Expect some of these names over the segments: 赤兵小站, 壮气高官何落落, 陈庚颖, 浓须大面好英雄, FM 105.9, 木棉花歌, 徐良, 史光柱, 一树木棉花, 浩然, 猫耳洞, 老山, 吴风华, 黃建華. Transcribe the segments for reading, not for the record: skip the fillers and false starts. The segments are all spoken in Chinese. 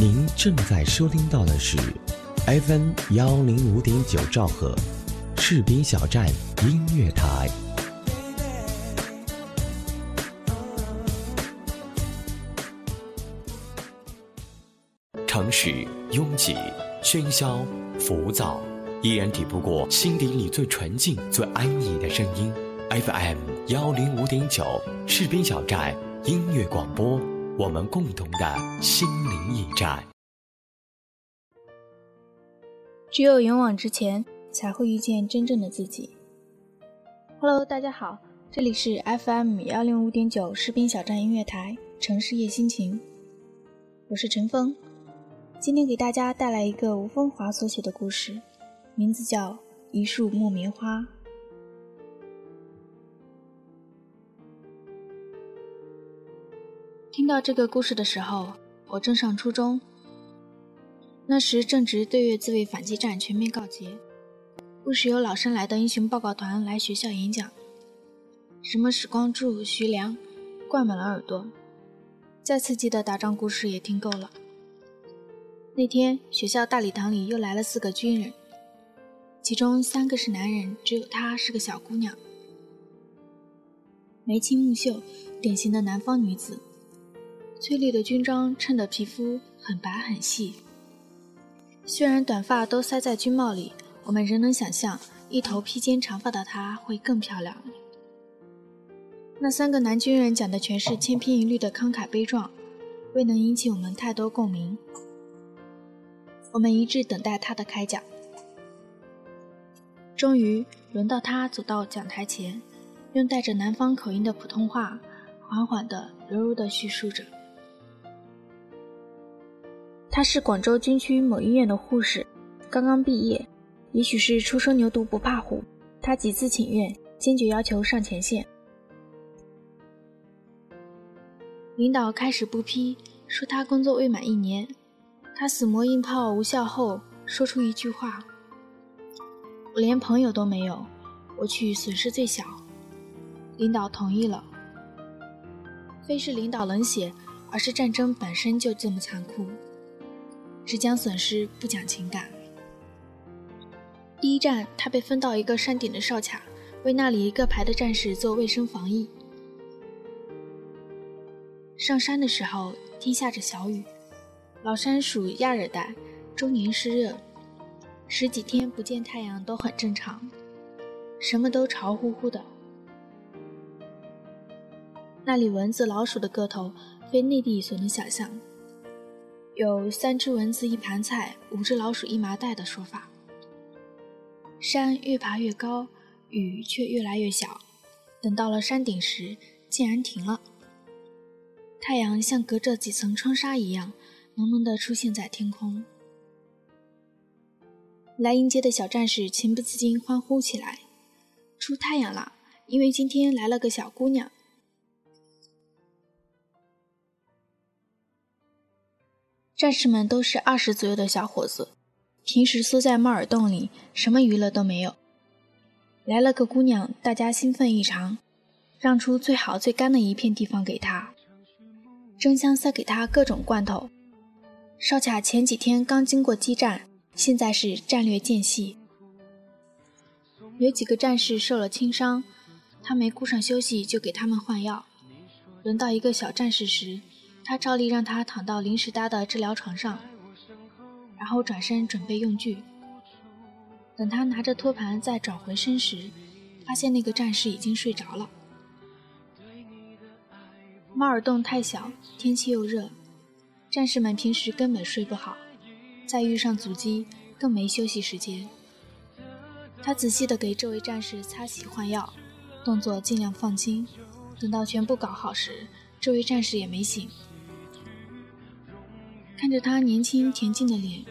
您正在收听到的是 FM 105.9兆赫，赤兵小站音乐台。城市拥挤、喧嚣、浮躁，依然抵不过心底里最纯净、最安逸的声音。FM 105.9，赤兵小站音乐广播。我们共同的心灵驿站。只有勇往直前，才会遇见真正的自己。Hello， 大家好，这里是 FM 105.9士兵小站音乐台，城市夜心情，我是陈峰。今天给大家带来一个吴风华所写的故事，名字叫《一树木棉花》。听到这个故事的时候，我正上初中，那时正值对越自卫反击战全面告捷，不时有老生来的英雄报告团来学校演讲，什么史光柱、徐良，灌满了耳朵。再刺激的打仗故事也听够了。那天学校大礼堂里又来了4个军人，其中3个是男人，只有她是个小姑娘，眉清目秀，典型的南方女子。翠绿的军装衬得皮肤很白很细，虽然短发都塞在军帽里，我们仍能想象一头披肩长发的她会更漂亮。那3个男军人讲的全是千篇一律的慷慨悲壮，未能引起我们太多共鸣。我们一致等待她的开讲。终于轮到她走到讲台前，用带着南方口音的普通话，缓缓地、柔柔地叙述着。她是广州军区某医院的护士，刚刚毕业，也许是初生牛犊不怕虎，她几次请愿，坚决要求上前线。领导开始不批，说她工作未满1年，她死磨硬泡无效后，说出一句话：我连朋友都没有，我去损失最小。领导同意了。非是领导冷血，而是战争本身就这么残酷，只讲损失不讲情感。第一站，他被分到一个山顶的哨卡，为那里一个排的战士做卫生防疫。上山的时候天下着小雨，老山属亚热带，终年湿热，十几天不见太阳都很正常，什么都潮乎乎的。那里蚊子老鼠的个头非内地所能想象，有3只蚊子一盘菜，5只老鼠一麻袋的说法。山越爬越高，雨却越来越小，等到了山顶时竟然停了，太阳像隔着几层窗纱一样朦胧地出现在天空。来迎接的小战士情不自禁欢呼起来，出太阳了，因为今天来了个小姑娘。战士们都是20左右的小伙子，平时缩在猫耳洞里，什么娱乐都没有。来了个姑娘，大家兴奋异常，让出最好最干的一片地方给她，争相塞给她各种罐头。哨卡前几天刚经过激战，现在是战略间隙。有几个战士受了轻伤，他没顾上休息，就给他们换药。轮到一个小战士时，他照例让他躺到临时搭的治疗床上，然后转身准备用具。等他拿着托盘再转回身时，发现那个战士已经睡着了。猫耳洞太小，天气又热，战士们平时根本睡不好，再遇上阻击更没休息时间。他仔细地给这位战士擦洗换药，动作尽量放轻，等到全部搞好时，这位战士也没醒。看着他年轻恬静的脸，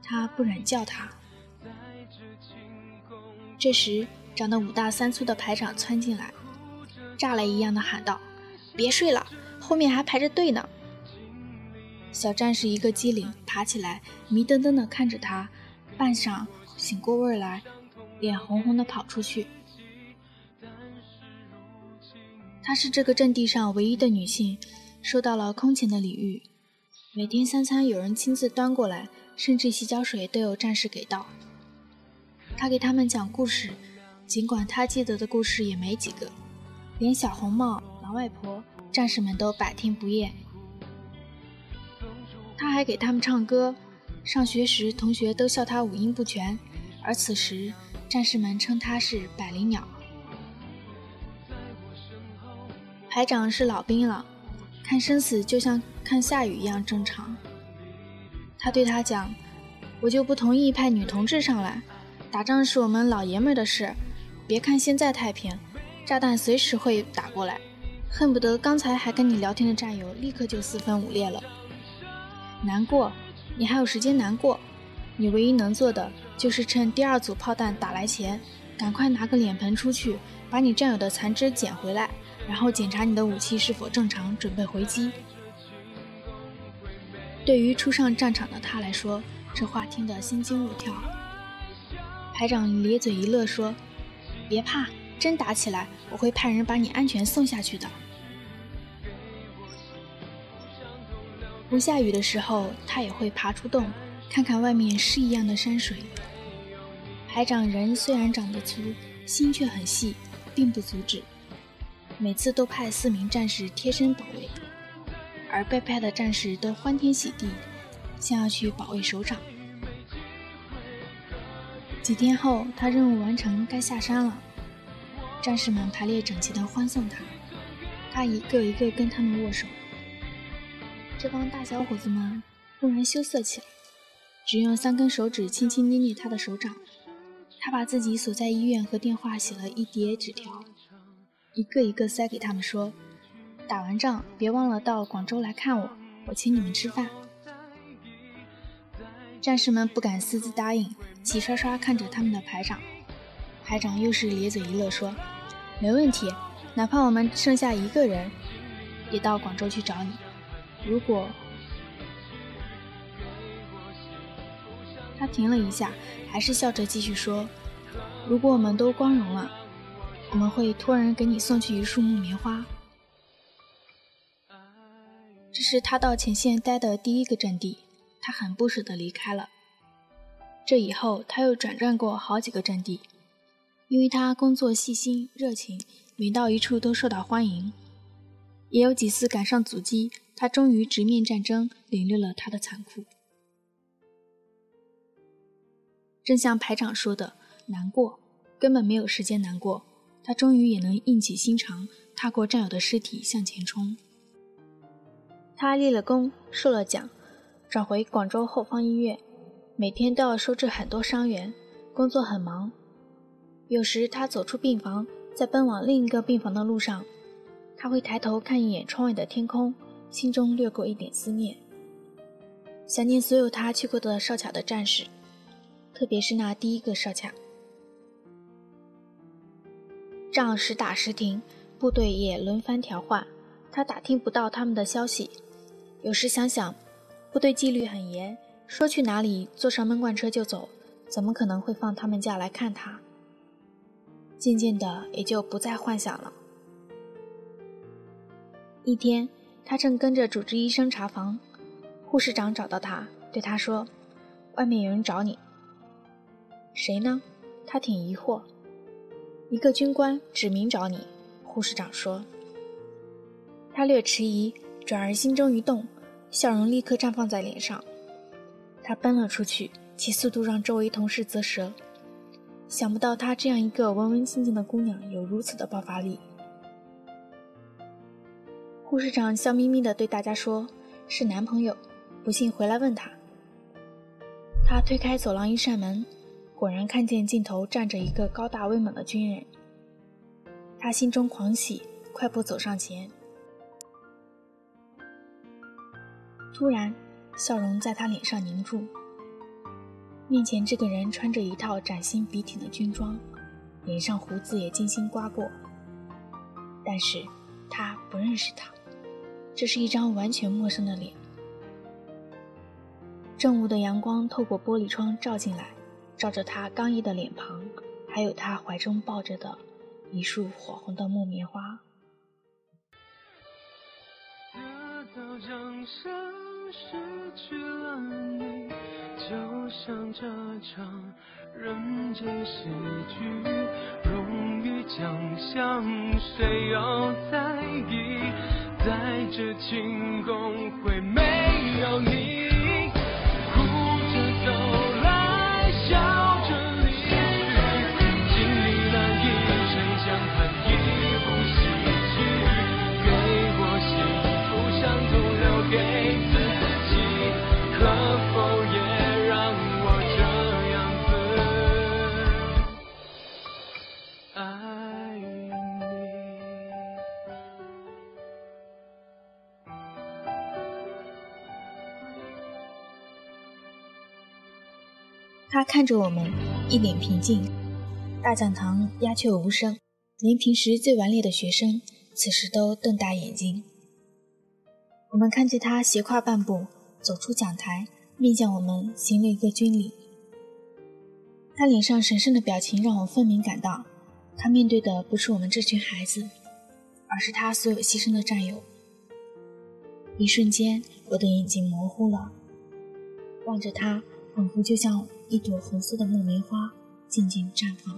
他不忍叫他。这时长得5大3粗的排长窜进来，炸雷一样的喊道：别睡了，后面还排着队呢。小战士一个机灵爬起来，迷瞪瞪地看着他，半晌醒过味来，脸红红地跑出去。她是这个阵地上唯一的女性，受到了空前的礼遇，每天三餐有人亲自端过来，甚至洗脚水都有战士给到。他给他们讲故事，尽管他记得的故事也没几个，连小红帽、老外婆、战士们都百听不厌。他还给他们唱歌，上学时同学都笑他五音不全，而此时战士们称他是百灵鸟。排长是老兵了，看生死就像看下雨一样正常。他对他讲，我就不同意派女同志上来，打仗是我们老爷们的事，别看现在太平，炸弹随时会打过来，恨不得刚才还跟你聊天的战友立刻就四分五裂了。难过，你还有时间难过，你唯一能做的就是趁第二组炮弹打来前，赶快拿个脸盆出去，把你战友的残肢捡回来，然后检查你的武器是否正常，准备回击。对于初上战场的他来说，这话听得心惊肉跳。排长咧嘴一乐说，别怕，真打起来，我会派人把你安全送下去的。不下雨的时候，他也会爬出洞，看看外面诗一样的山水。排长人虽然长得粗，心却很细，并不阻止。每次都派4名战士贴身保卫，而被派的战士都欢天喜地，想要去保卫首长。几天后，他任务完成，该下山了。战士们排列整齐地欢送他，他一个一个跟他们握手。这帮大小伙子们忽然羞涩起来，只用3根手指轻轻捏捏他的手掌。他把自己所在医院和电话写了一叠纸条，一个一个塞给他们说，打完仗别忘了到广州来看我，我请你们吃饭。战士们不敢私自答应，齐刷刷看着他们的排长。排长又是咧嘴一乐说，没问题，哪怕我们剩下一个人也到广州去找你。如果他停了一下，还是笑着继续说，如果我们都光荣了，我们会托人给你送去一束木棉花。这是他到前线待的第一个阵地，他很不舍地离开了。这以后他又转战过好几个阵地，因为他工作细心热情，每到一处都受到欢迎。也有几次赶上阻击，他终于直面战争，领略了他的残酷。正像排长说的，难过，根本没有时间难过，他终于也能硬起心肠，踏过战友的尸体向前冲。他立了功，受了奖，转回广州后方医院，每天都要收治很多伤员，工作很忙。有时他走出病房，在奔往另一个病房的路上，他会抬头看一眼窗外的天空，心中掠过一点思念，想念所有他去过的哨卡的战士，特别是那第一个哨卡。仗时打时停，部队也轮番调换，他打听不到他们的消息。有时想想，部队纪律很严，说去哪里坐上闷罐车就走，怎么可能会放他们假来看他？渐渐的也就不再幻想了。一天，他正跟着主治医生查房，护士长找到他，对他说，外面有人找你。谁呢？他挺疑惑。一个军官指名找你，护士长说。他略迟疑，转而心中一动，笑容立刻绽放在脸上。他奔了出去，其速度让周围同事啧舌，想不到他这样一个文文静静的姑娘有如此的爆发力。护士长笑眯眯地对大家说，是男朋友，不信回来问他。他推开走廊一扇门，果然看见尽头站着一个高大威猛的军人。他心中狂喜，快步走上前。突然，笑容在他脸上凝住。面前这个人穿着一套崭新笔挺的军装，脸上胡子也精心刮过，但是他不认识他。这是一张完全陌生的脸。正午的阳光透过玻璃窗照进来，照着他刚毅的脸庞，还有他怀中抱着的一束火红的木棉花。失去了你，就像这场人间喜剧，荣誉奖项谁要在意，在这庆功会没有你，哭着走来笑。 他看着我们，一脸平静。大讲堂鸦雀无声，连平时最顽劣的学生，此时都瞪大眼睛。我们看着他斜跨半步走出讲台，面向我们行了一个军礼。他脸上神圣的表情让我分明感到，他面对的不是我们这群孩子，而是他所有牺牲的战友。一瞬间，我的眼睛模糊了，望着他，仿佛就像…… 一朵红色的木梅花静静绽放。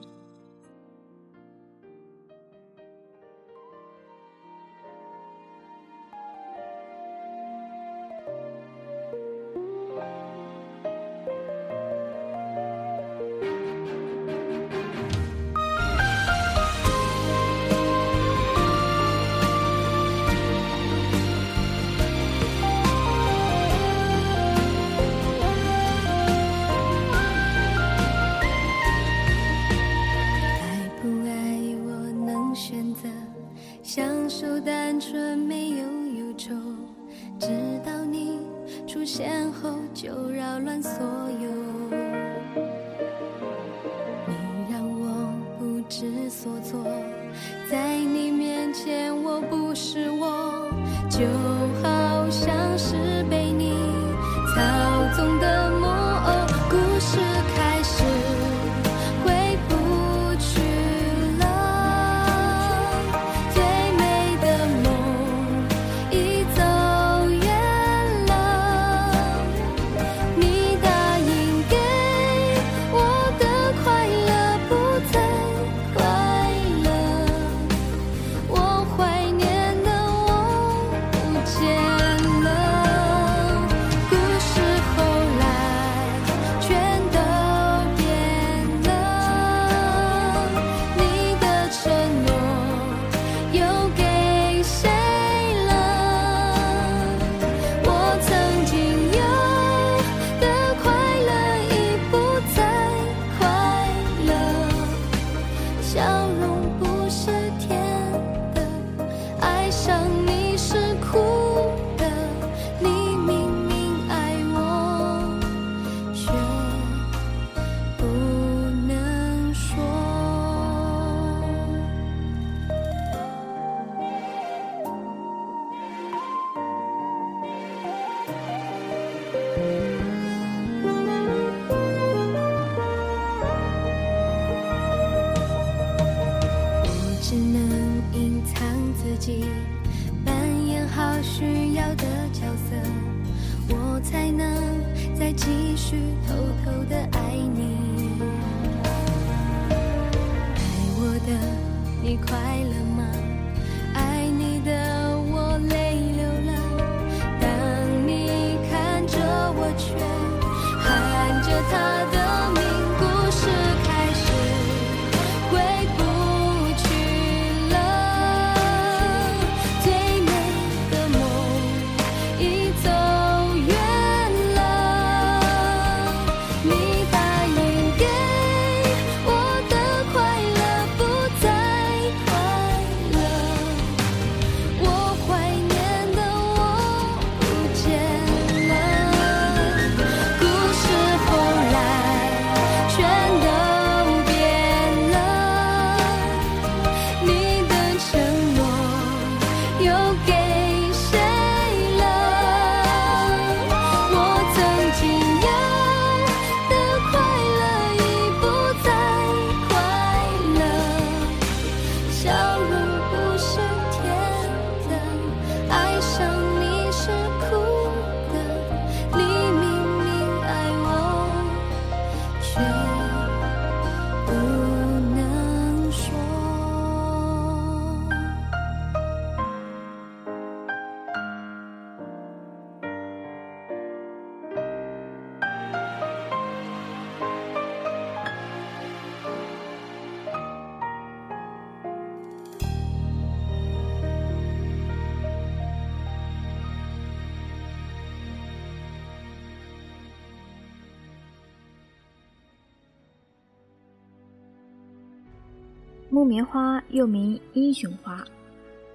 木棉花又名英雄花，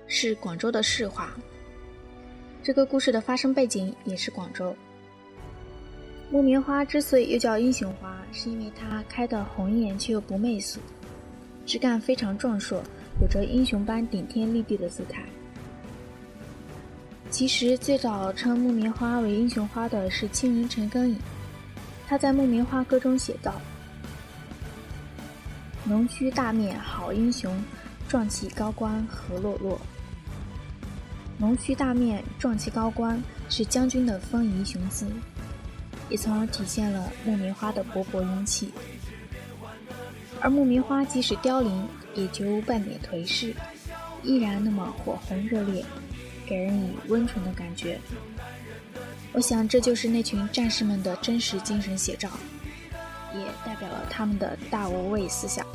是广州的市花。这个故事的发生背景也是广州。木棉花之所以又叫英雄花，是因为它开得红艳却又不媚俗，枝干非常壮硕，有着英雄般顶天立地的姿态。其实最早称木棉花为英雄花的是清人陈庚颖，他在《木棉花歌》中写道：“浓须大面好英雄，壮气高官何落落。”浓须大面、壮气高官是将军的风仪雄姿，也从而体现了木棉花的勃勃英气。而木棉花即使凋零，也绝无半点颓势，依然那么火红热烈，给人以温存的感觉。我想这就是那群战士们的真实精神写照，也代表了他们的大无畏思想。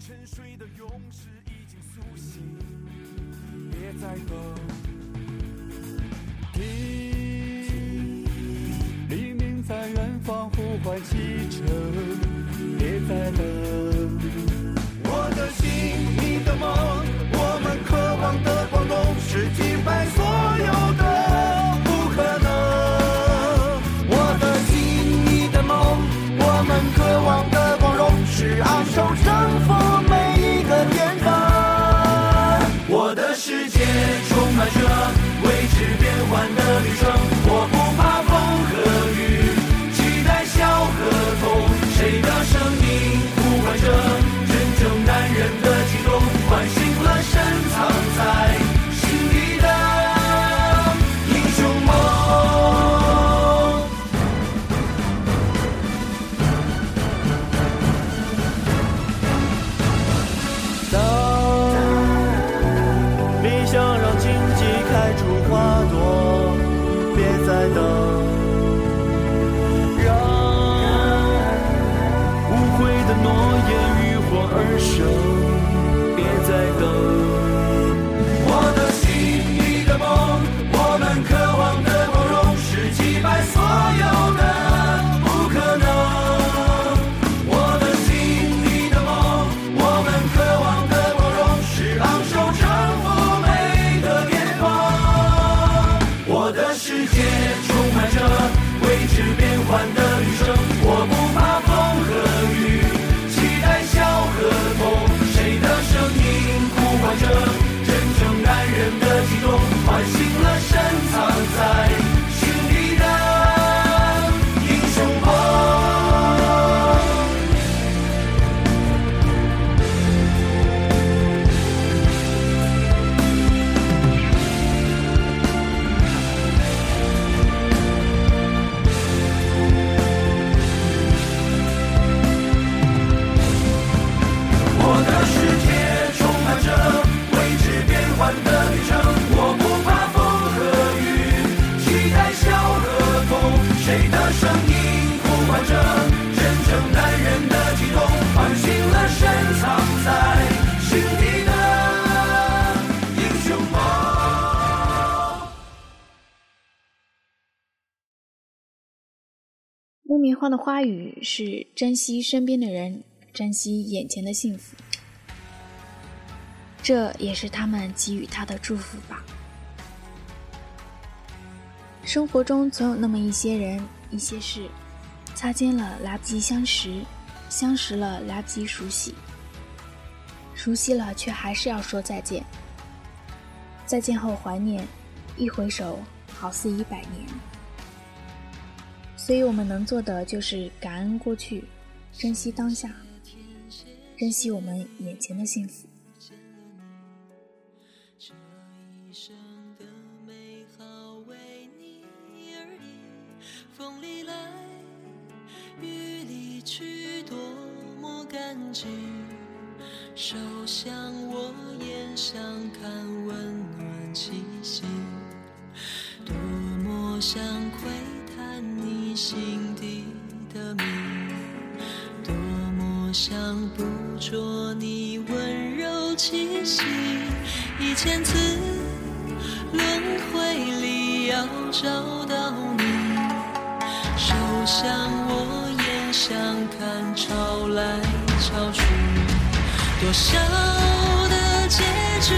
沉睡的勇士已经苏醒，别再等，听黎明在远方呼唤启程，别再等，我的心你的梦，我们渴望的光荣是击败所有的不可能，我的心你的梦，我们渴望的光荣是昂首征服每一个天堂，我的世界充满着未知变幻的旅程，我不怕风和雨，期待笑和痛，谁的声音呼唤着真正男人的激动，唤醒了深藏在心底的英雄梦。木棉花的花语是珍惜身边的人，珍惜眼前的幸福，这也是他们给予他的祝福吧。生活中总有那么一些人一些事，擦肩了来不及相识，相识了来不及熟悉，熟悉了却还是要说再见，再见后怀念，一回首好似已百年。所以我们能做的就是感恩过去，珍惜当下，珍惜我们眼前的幸福。这一生的美好为你而已，风里来雨里去，多么感激，手向我眼上看温暖气息，多么想回你心底的谜，多么想捕捉你温柔气息，一千次轮回里要找到你，手向我眼上看，潮来潮去。多少的结局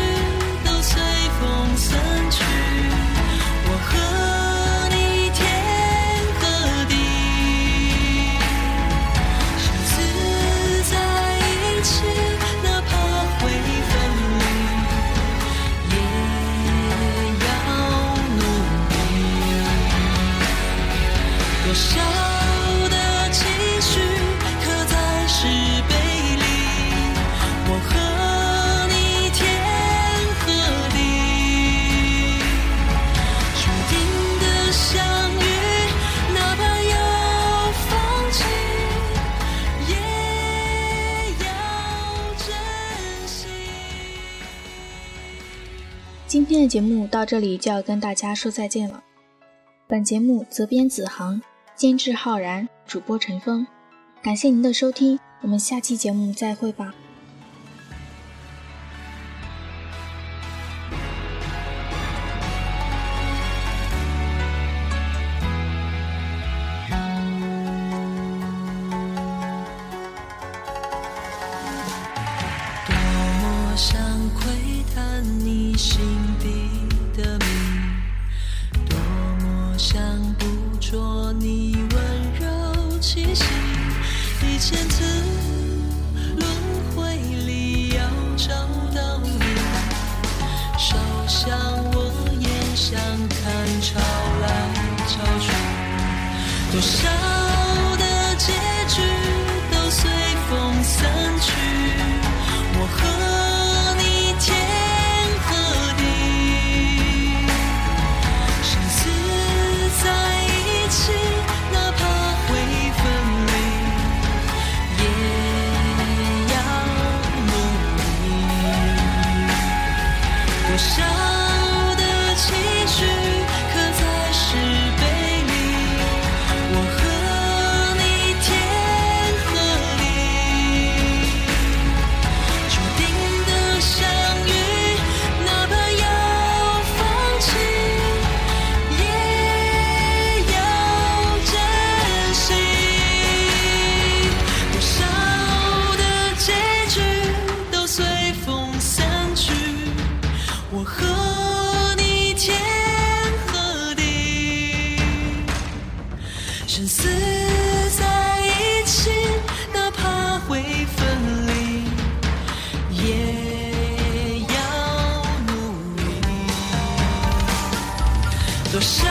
都随风散去，我和你天和地，生死在一起，哪怕会分离，也要努力。多少今天的节目到这里就要跟大家说再见了。本节目责编子航，监制浩然，主播陈峰。感谢您的收听，我们下期节目再会吧。多么想窥探你心底的秘密，多么想捕捉你温柔气息，一千次轮回里要找到你，烧向我也想看潮来潮去，多少的结局都随风散去，我和你天和地，生死在一起，哪怕会分离，也要努力。多少的期许刻在石碑里，我和你天和地，注定的相遇，哪怕要放弃，也要珍惜。多少的结局都随风散去，我和你天和地，生死在一起，哪怕会分离，也要努力。多少